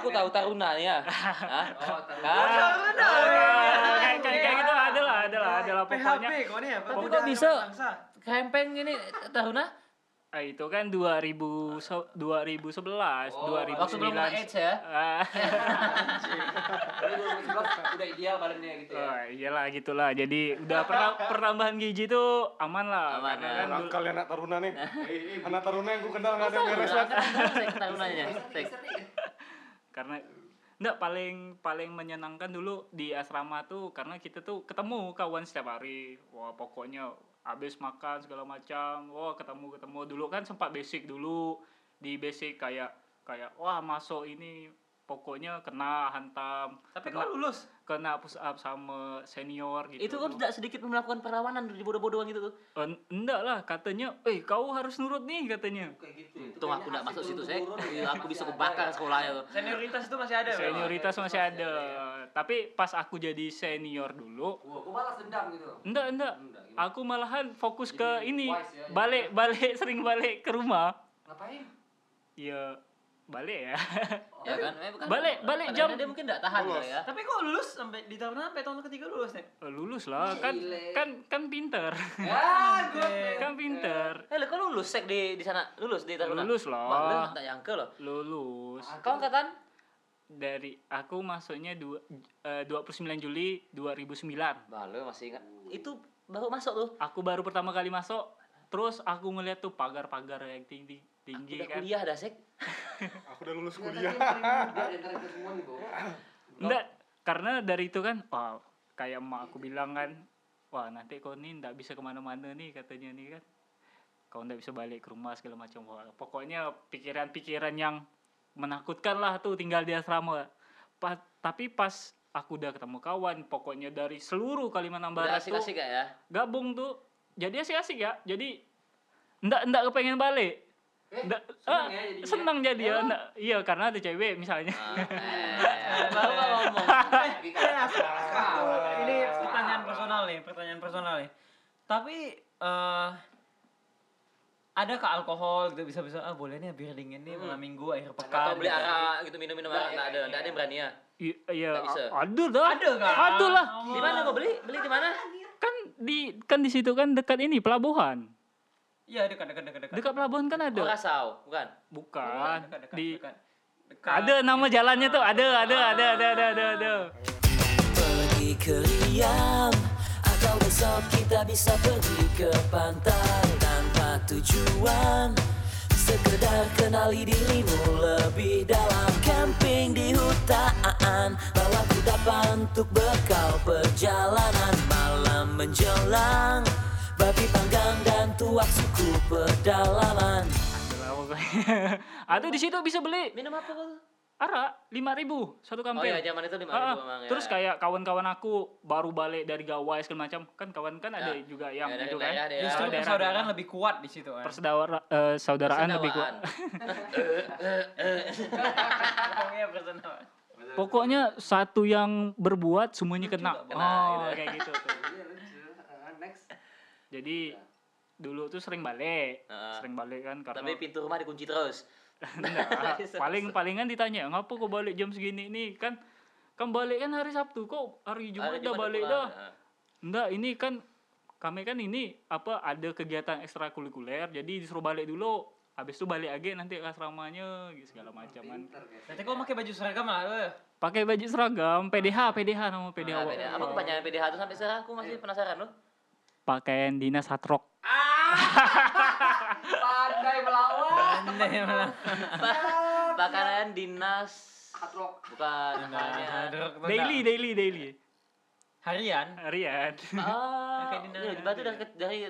Aku tahu Taruna ya. Hah? Oh, Taruna. Kayak gitu adalah pokoknya. Tapi kok bisa krempeng gini Taruna? Ah itu kan 2009 ya. 2011 udah ideal badannya gitu ya. Oh, iyalah gitulah. Jadi udah pertambahan gizi tuh aman lah. Karena kan kalian anak Taruna nih. Anak Taruna yang gue kenal enggak ada yang beres banget. Tarunanya. Karena enggak paling menyenangkan dulu di asrama tuh karena kita tuh ketemu kawan setiap hari. Wah, pokoknya habis makan segala macam, wah ketemu dulu kan sempat basic dulu di basic kayak wah masuk ini pokoknya kena hantam. Tapi kalau lulus kena push up sama senior gitu. Itu kan tidak sedikit melakukan perlawanan di bodoh-bodohan gitu tuh. Enggak lah katanya, kau harus nurut nih katanya. Gitu. Untung aku tidak masuk situ saya, aku bisa kebakar sekolahnya. Senioritas itu masih ada. Tapi pas aku jadi senior dulu, aku malah dendam gitu. Enggak. Aku malahan fokus jadi ke ini. Balik sering balik ke rumah. Ngapain? Ya balik ya. Oh, ya kan? Balik jam. Dia mungkin enggak tahan lulus. Ya. Tapi kok lulus sampai tahun ketiga lulus nih? Lulus lah kan pinter. Kan pinter. Kok lulus Sek di sana? Lulus di Taruna. Lulus lah. Tak nyangka loh. Lulus. Kau angkatan? Dari aku masuknya 29 Juli 2009. Balu masih ingat. Itu baru masuk tuh. Aku baru pertama kali masuk. Terus aku ngeliat tuh pagar-pagar yang tinggi aku udah kan. Kuliah dah Sek. Aku udah lulus kuliah. Enggak, karena dari itu kan, wah kayak emak aku bilang kan, wah nanti kau nih nggak bisa kemana-mana nih katanya nih kan. Kau nggak bisa balik ke rumah segala macam. Wah, pokoknya pikiran-pikiran yang menakutkan lah tuh tinggal di asrama. Tapi pas aku udah ketemu kawan, pokoknya dari seluruh Kalimantan Barat tuh asik ya? Gabung tuh, jadi asik ya. Jadi ndak kepengen balik. Senang jadi ya. Iya karena ada cewek misalnya. Baru ngomong. Ini pertanyaan personal nih. Tapi ada ke alkohol gitu bisa-bisa boleh nih bir dingin nih malam minggu akhir pekan. Atau beli arak gitu minum-minum arak enggak ada yang berani ya. Iya. Ada enggak? Ada lah. Di mana kok beli? Beli di mana? Kan di situ kan dekat ini pelabuhan. Iya, dekat. Dekat pelabuhan kan ada. Kasau, bukan? Bukan. Dekat. Di... dekat. Ada nama jalannya tuh, ada. Pergi ke Riau atau besok kita bisa pergi ke pantai tanpa tujuan. Sekedar kenali dirimu lebih dalam, camping di hutan, bawa kudapan untuk bekal perjalanan malam menjelang, babi panggang dan tuak suku pedalaman. Atau di situ bisa beli minum apa? Arak 5.000 satu kampel. Oh iya, zaman itu 5.000 emang ya. Terus kayak kawan-kawan aku baru balik dari gawai segala macam, kan kawan kan ada juga yang gitu kan. Justru persaudaraan lebih kuat di situ kan. Persaudaraan lebih kuat. Pokoknya satu yang berbuat semuanya kena. Oh, kayak gitu tuh. Next. Jadi dulu tuh sering balik kan karena tapi pintu rumah dikunci terus. Nah, palingan ditanya, ngapa kok balik jam segini nih, kan balik kan hari Sabtu, kok hari Jumat udah balik dah. Enggak, ini kan kami kan ini apa ada kegiatan ekstrakurikuler, jadi disuruh balik dulu, habis itu balik lagi nanti ke asramanya segala macam kan. Nanti kok pakai baju seragam lah. Pakai baju seragam, PDH nama PDH. Apa kepanjangan PDH itu sampai sekarang aku masih penasaran loh. Pakaian dinas hatrok. Pandai melawan. Pakaian dinas hatrok. Bukan daily. Harian. Ya, berarti dari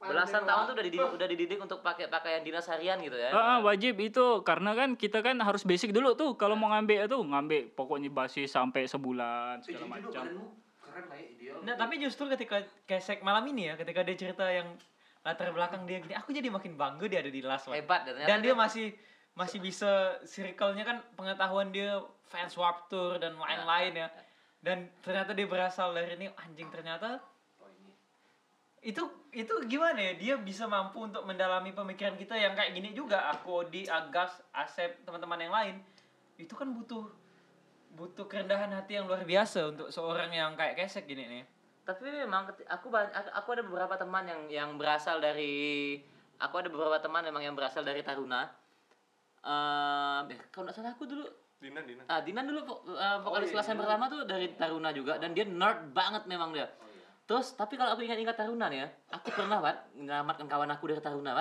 belasan tahun tuh udah dididik untuk pakai pakaian dinas harian gitu ya. Wajib itu karena kan kita kan harus basic dulu tuh kalau mau ngambil pokoknya basis sampai sebulan segala macam. Nah, tapi justru ketika kesek malam ini ya, ketika dia cerita yang latar belakang dia gini, aku jadi makin bangga dia ada di LAS. Hebat dan dia masih bisa circle-nya kan, pengetahuan dia fans Warped Tour dan lain-lain ya. Dan ternyata dia berasal dari ini, anjing ternyata. Itu gimana ya, dia bisa mampu untuk mendalami pemikiran kita yang kayak gini juga. Aku, Odi, Agas, Asep, teman-teman yang lain. Itu kan butuh kerendahan hati yang luar biasa untuk seorang yang kayak kesek gini nih. Tapi memang aku ada beberapa teman yang berasal dari Taruna. Kalau nggak salah aku dulu Dina. Dina dulu vokalis kelas yang pertama tuh dari Taruna juga, dan dia nerd banget memang dia. Terus tapi kalau aku ingat-ingat Taruna nih ya, aku pernah ngelamatkan kawan aku dari Taruna,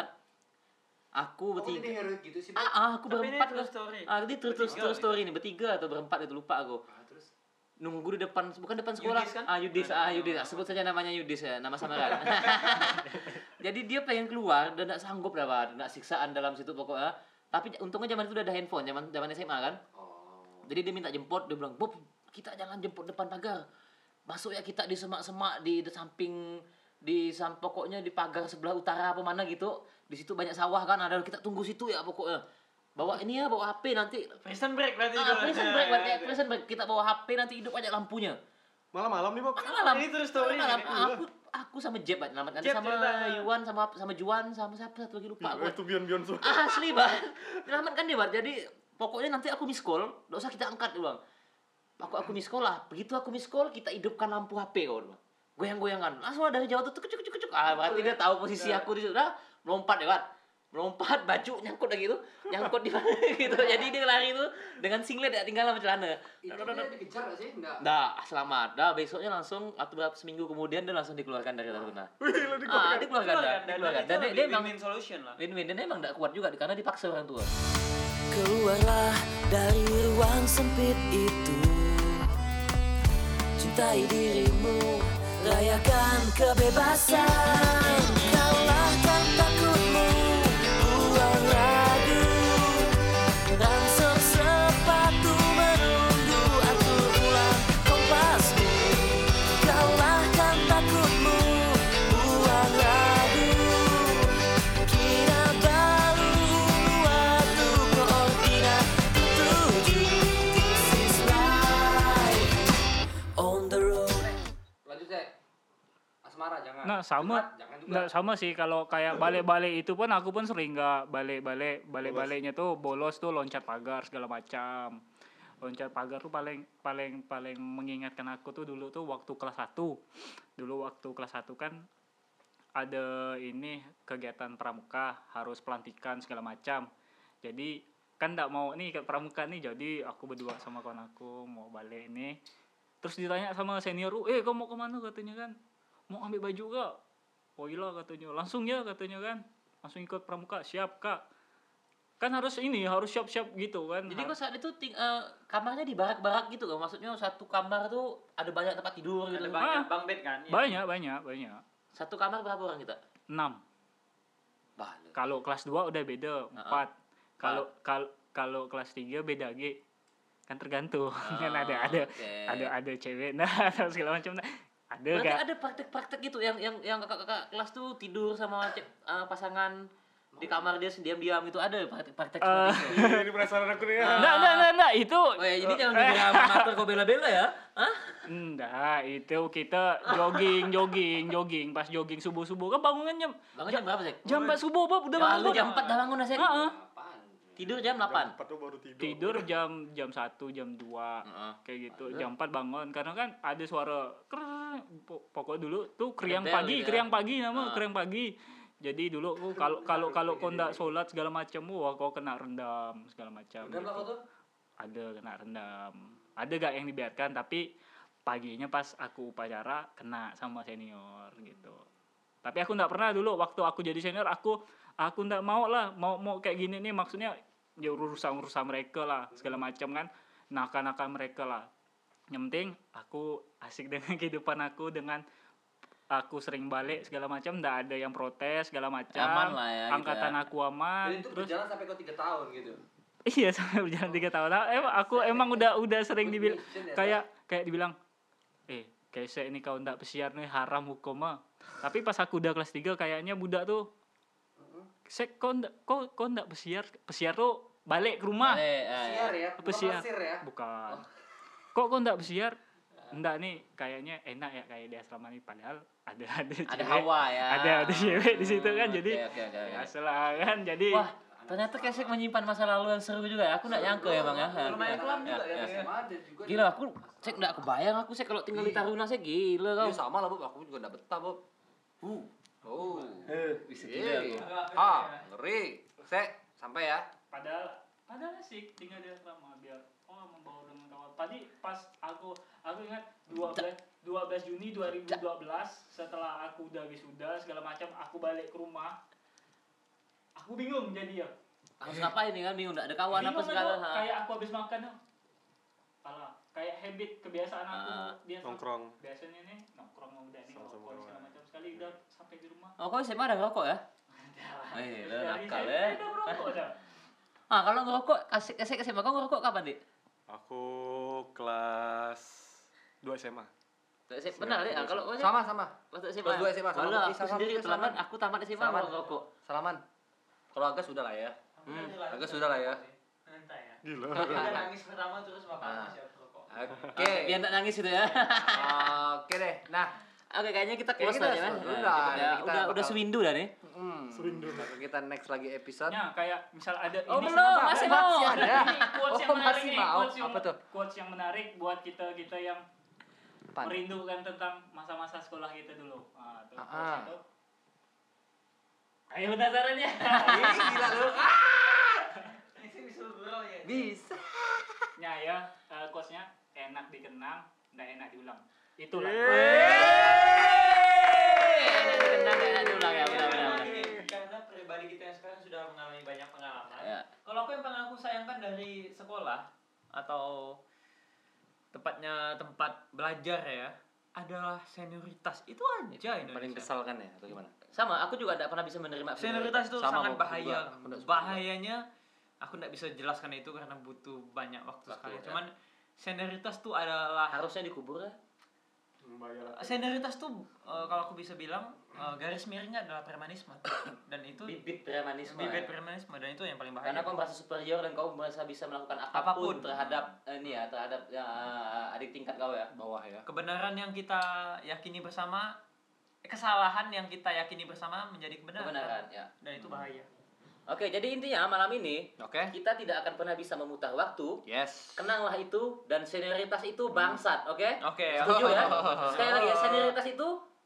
Aku bertiga. Ini heroik gitu sih. Aku berempat true story. Jadi true story ini bertiga atau berempat itu lupa aku. Terus nunggu di depan, bukan depan sekolah. Yudis kan? Yudis. Sebut saja namanya Yudis ya, nama samaran. Jadi dia pengen keluar dan enggak sanggup dah, enggak siksaan dalam situ pokoknya. Tapi untungnya zaman itu udah ada handphone, zaman SMA kan. Jadi dia minta jemput, dia bilang, "Bob, kita jangan jemput depan pagar. Masuk ya kita di semak-semak di samping pokoknya di pagar sebelah utara apa mana gitu. Di situ banyak sawah kan, ada kita tunggu situ ya pokoknya. Bawa ini ya, bawa HP nanti. Prison break. Kita bawa HP nanti hidup aja lampunya. Malam-malam nih, Bob. Ini terus story. Aku sama Jeb aja namanya, sama Yuan, sama Juan, sama siapa satu lagi lupa aku. Itu Bion so. Asli, Bang. Selamat kan dia, Bang. Jadi pokoknya nanti aku miss call, enggak usah kita angkat, Bang. Aku miss call lah. Begitu aku miss call, kita hidupkan lampu HP kau, Bang. Goyang-goyangan. Langsung dari jauh tuh cucuk. Berarti dia tahu posisi aku di situ. Melompat ya, Pak. Melompat, baju nyangkut lagi tuh. Nyangkut di mana gitu. Jadi dia lari tuh dengan singlet ya, tinggal sama celana. Itu dia dikejar gak sih? Enggak. Nah, selamat. Nah, besoknya langsung atau berapa seminggu kemudian dia langsung dikeluarkan dari Taruna. Dikeluarkan. Dan dia memang win-win solution lah. Win-win, dan emang enggak kuat juga karena dipaksa orang tua. Keluarlah dari ruang sempit itu. Cintai dirimu, rayakan kebebasan. Kalahkan takutmu, buang ragu. Rangsang sepatu menunggu aturan kompasmu. Kalahkan takutmu, buang ragu. Kira baru waktu koordinat 7. This is life on the road. Lanjut ya. Marah, nah sama sih kalau kayak balik-balik itu pun aku pun sering nggak balik-baliknya tuh bolos tuh loncat pagar segala macam. Loncat pagar tuh paling mengingatkan aku tuh dulu tuh waktu kelas 1 kan ada ini kegiatan pramuka, harus pelantikan segala macam. Jadi kan enggak mau nih pramuka nih, jadi aku berdua sama kawan aku mau balik nih. Terus ditanya sama senior, kamu mau kemana katanya kan? Mau ambil baju gak? Oh iya katanya, langsung ya katanya kan. Langsung ikut pramuka, siap kak. Kan harus ini, harus siap-siap gitu kan. Jadi kok saat itu kamarnya di barak-barak gitu kan? Maksudnya satu kamar tuh ada banyak tempat tidur gitu. Ada banyak bang bed kan? Ya. Banyak. Satu kamar berapa orang kita? 6. Kalau kelas 2 udah beda, 4. Kalau kelas 3 beda lagi. Kan tergantung. Kan ada cewek nah atau segala macam nah. Ada berarti gak? Ada praktek-praktek gitu yang kakak-kakak kelas tuh tidur sama pasangan di kamar dia diam-diam itu ada praktek-praktek seperti itu. Ini penasaran aku nih. Enggak itu. Oh ya, jadi jangan bilang amatur kok bela-bela ya. Hah? Enggak, itu kita jogging pas jogging subuh-subuh kan bangunnya jam berapa sih? Jam 4 subuh, Bob, udah bangun. Jam 4 udah bangun Nasir. Heeh. Tidur jam 8. Tidur jam 1, jam 2. Kayak gitu. Jam 4 bangun karena kan ada suara pokok dulu tuh kriang pagi nama kriang pagi. Jadi dulu aku kalau kau ndak sholat segala macam, wah kau kena rendam segala macam. Rendam gitu. Apa tuh? Ada kena rendam. Ada gak yang dibiarkan, tapi paginya pas aku upacara kena sama senior gitu. Tapi aku ndak pernah dulu waktu aku jadi senior, aku ndak mau kayak gini nih, maksudnya ya urusan mereka lah segala macam kan, nakal-nakal mereka lah. Yang penting aku asik dengan kehidupan aku dengan aku sering balik segala macam, enggak ada yang protes segala macam. Aman lah ya, angkatan gitu ya. Aku aman. Jadi itu terus berjalan sampai ke 3 tahun gitu. Iya, sampai berjalan 3 tahun. Aku emang udah sering dibilang kayak dibilang kayak ini kau enggak pesiar nih haram hukumnya. Tapi pas aku udah kelas 3 kayaknya budak tuh kok enggak pesiar tuh balik ke rumah. Pesiar ya, pesiar. Bukan. Kok enggak pesiar? Enggak nih, kayaknya enak ya kayak di asrama ini, padahal ada cewek, hawa ya, ada cewek di situ kan, jadi ya salah kan, jadi wah ternyata Kesek menyimpan masa lalu yang seru juga. Aku nggak nyangka ya bang ya, lumayan kelam juga ya. Gila aku Cek nggak kebayang aku Cek kalau tinggal di Taruna Cek gila kau. Sama lah Bob, aku juga nggak betah Bob. Bisa tidak? Ngeri Cek sampai ya. Padahal sih tinggal di asrama biar membawa dengan kawan. Tadi pas aku ingat 12 Juni 2012 setelah aku udah wisuda segala macam, aku balik ke rumah. Aku bingung jadi ya. Harus ngapain nih kan, bingung enggak ada kawan apa segala. Kayak aku habis makan tuh. Kayak habit kebiasaan aku biasa nongkrong. Biasanya nih nongkrong sama udah nih nongkrong segala macam sekali udah sampai di rumah. Oh, kok SMA ada ngerokok ya? Ada. Udah nakal ya. Ada ngerokok dah. Kalau ngerokok Asik SMA kau ngerokok kapan, Dik? Aku kelas 2 SMA. Benar deh, kalau sama. Kelas 2 SMA. Kelas 2 SMA. Kalau sendiri Salaman, aku tamat SMA kalau ngerokok. Salaman. Kalau agak sudah lah ya. Agak sudah lah ya. Entah ya. Gila. Nangis pertama terus makan siap rokok. Oke, biar enggak nangis itu ya. Oke deh. Nah, oke kayaknya kita close aja kan. Udah sewindu dah nih. Serindu. Maka kita next lagi episode. Ya, kayak misal ada ini belum, masih mau. Ini quotes yang menarik nih. Quotes yang menarik buat kita yang merindukan tentang masa-masa sekolah kita dulu. Itu. Ayo penasaran ya. Gila lu. Bisa bro ya. Bisa. Ya ya, quotes-nya enak dikenang, enggak enak diulang. Itulah. Enak dikenang, enggak enak diulang ya, benar-benar. Pribadi kita yang sekarang sudah mengalami banyak pengalaman. Ya. Kalau aku yang paling aku sayangkan dari sekolah atau tepatnya tempat belajar ya adalah senioritas itu aja. Yang paling kesal kan ya atau gimana? Sama, aku juga tidak pernah bisa menerima senioritas itu. Sama, sangat bahaya. Bahayanya aku tidak bisa jelaskan itu karena butuh banyak waktu sekali. Ya. Cuman senioritas itu adalah harusnya dikubur ya. Senioritas tuh kalau aku bisa bilang garis miringnya adalah premanisme dan itu bibit premanisme dan itu yang paling bahaya. Karena kau merasa superior dan kau merasa bisa melakukan apapun terhadap adik tingkat kau ya, bawah ya. Kebenaran yang kita yakini bersama, kesalahan yang kita yakini bersama menjadi kebenaran ya. Dan itu bahaya. Oke, jadi intinya malam ini kita tidak akan pernah bisa memutar waktu. Yes. Kenanglah itu dan senioritas itu bangsat, oke? Oke. Setuju ya? Sekali lagi, senioritas itu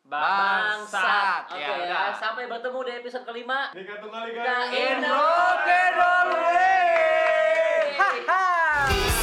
Bangsat. Oke, okay, ya. Sampai bertemu di episode kelima. Dikatung kali guys. Nah, in rock and roll. Ha ha.